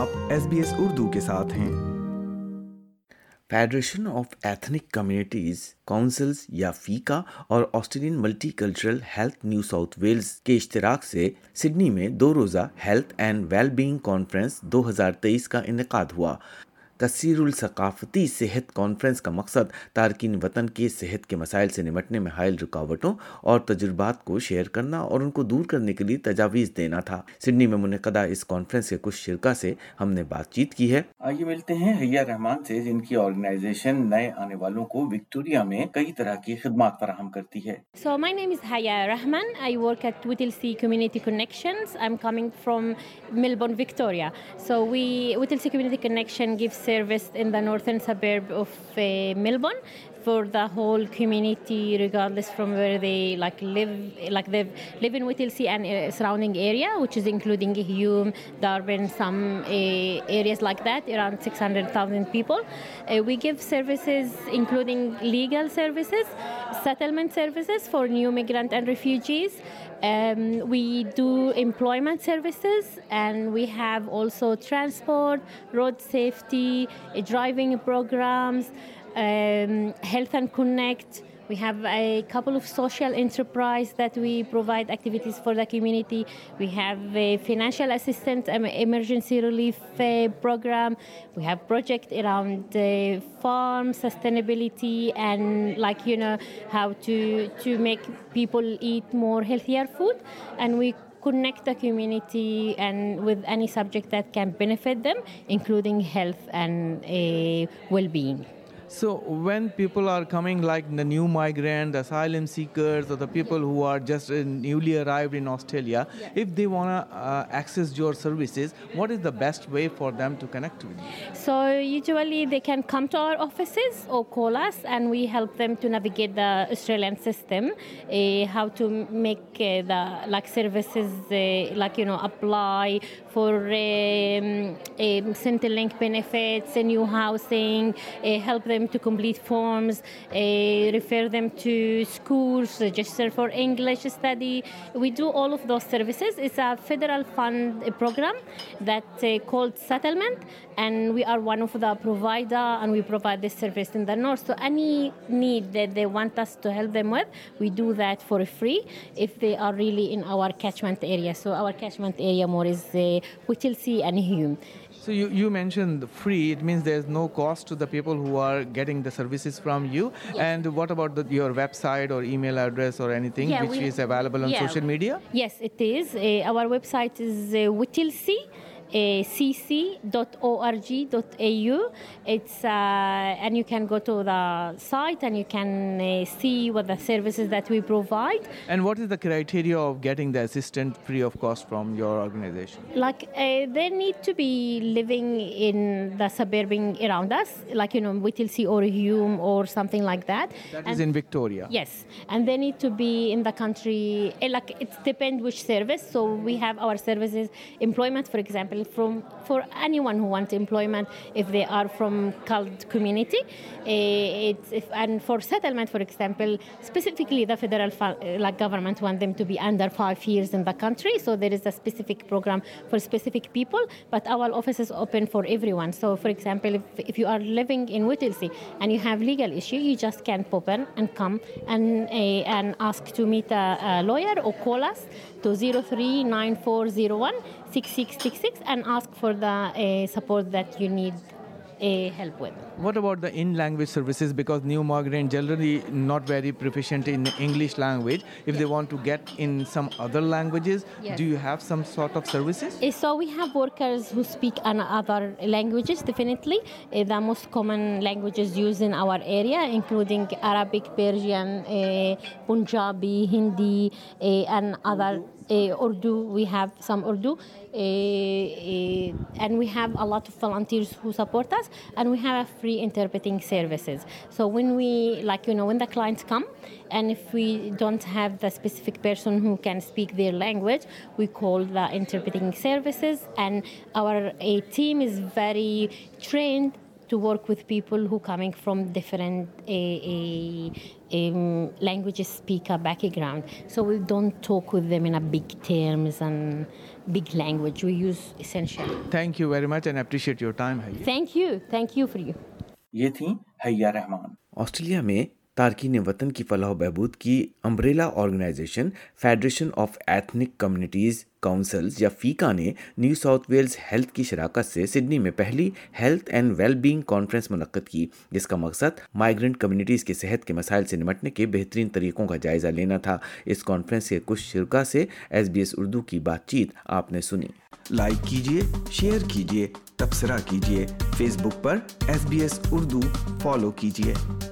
آپ S B S Urdu کے ساتھ ہیں۔ Federation of ethnic communities councils یا فیکا اور Australian multicultural health New South Wales کے اشتراک سے سڈنی میں 2 روزہ health and well being conference 2023 کا انعقاد ہوا۔ کثیر الثقافتی صحت کانفرنس کا مقصد تارکین وطن کے صحت کے مسائل سے نمٹنے میں حائل رکاوٹوں اور تجربات کو شیئر کرنا اور ان کو دور کرنے کے لیے تجاویز دینا تھا۔ سڈنی میں منعقدہ اس کانفرنس کے کچھ شرکا سے ہم نے بات چیت کی ہے۔ آئیے ملتے ہیں حیا رحمان سے، جن کی آرگنائزیشن نئے آنے والوں کو وکٹوریا میں کئی طرح کی خدمات فراہم کرتی ہے۔ So my name is Hiya Rahman. I work at Whittlesea Community Connections. I'm coming from Melbourne, Victoria. So we Whittlesea Community Connection gives service in the northern suburb of Melbourne for the whole community, regardless from where they live in Whittlesea and surrounding area, which is including Hume, Darwin, some areas like that, around 600,000 people. We give services including legal services, settlement services for new migrant and refugees. We do employment services, and we have also transport, road safety, driving programs, health and connect. We have a couple of social enterprise that we provide activities for the community. We have a financial assistance, emergency relief program. We have project around farm sustainability and how to make people eat more healthier food, and we connect the community and with any subject that can benefit them, including health and well-being. So when people are coming, like the new migrant, asylum seekers, or the people who are just newly arrived in Australia, if they want to access your services, what is the best way for them to connect with you? So usually they can come to our offices or call us, and we help them to navigate the Australian system, how to make the services, apply for Centrelink benefits, new housing, help them to complete forms, refer them to schools, register for English study. We do all of those services. It's a federal fund program that's called settlement, and we are one of the provider, and we provide this service in the north. So any need that they want us to help them with, we do that for free if they are really in our catchment area. So our catchment area more is Whittlesea and Hume. So you mentioned free. It means there's no cost to the people who are getting the services from you. Yes. And what about your website or email address or anything which is available on social media? Yes, it is. Our website is wittyc e cc.org.au. It's and you can go to the site and you can see what the services that we provide. And what is the criteria of getting the assistance free of cost from your organization? They need to be living in the suburban around us, Whittlesea or Hume or something like that. That is in Victoria. Yes, and they need to be in the country. It depends which service. So we have our services, employment, for example. For anyone who wants employment, if they are from CALD community, and for settlement, for example, specifically the federal government want them to be under 5 years in the country, so there is a specific program for specific people. But our office is open for everyone. So, for example, if you are living in Whittlesea and you have legal issue, you just can pop in and come and ask to meet a lawyer or call us to 0394016666 and ask for the support that you need help with. What about the in-language services? Because new migrants generally not very proficient in the English language. If they want to get in some other languages, do you have some sort of services? So we have workers who speak other languages, definitely. The most common languages used in our area, including Arabic, Persian, Punjabi, Hindi, and other... Urdu, we have some Urdu, and we have a lot of volunteers who support us, and we have a free interpreting services. So when we, when the clients come, and if we don't have the specific person who can speak their language, we call the interpreting services, and our team is very trained to work with people who coming from different languages speaker background. So we don't talk with them in a big terms and big language. We use essentially. Thank you very much and appreciate your time, Hiya. Thank you for you. یہ تھیں حیا رحمان. Australia میں تارکین وطن کی فلاح و بہبود کی umbrella organisation federation of ethnic communities councils یا فیکا نے نیو ساؤتھ ویلز ہیلتھ کی شراکت سے سڈنی میں پہلی health and well being conference منعقد کی، جس کا مقصد مائیگرنٹ کمیونٹیز کے صحت کے مسائل سے نمٹنے کے بہترین طریقوں کا جائزہ لینا تھا. اس کانفرنس کے کچھ شرکاء سے ایس بی ایس اردو کی بات چیت آپ نے سنی. لائک کیجیے، شیئر کیجیے، تبصرہ کیجیے. فیس بک پر SBS اردو فالو کیجیے.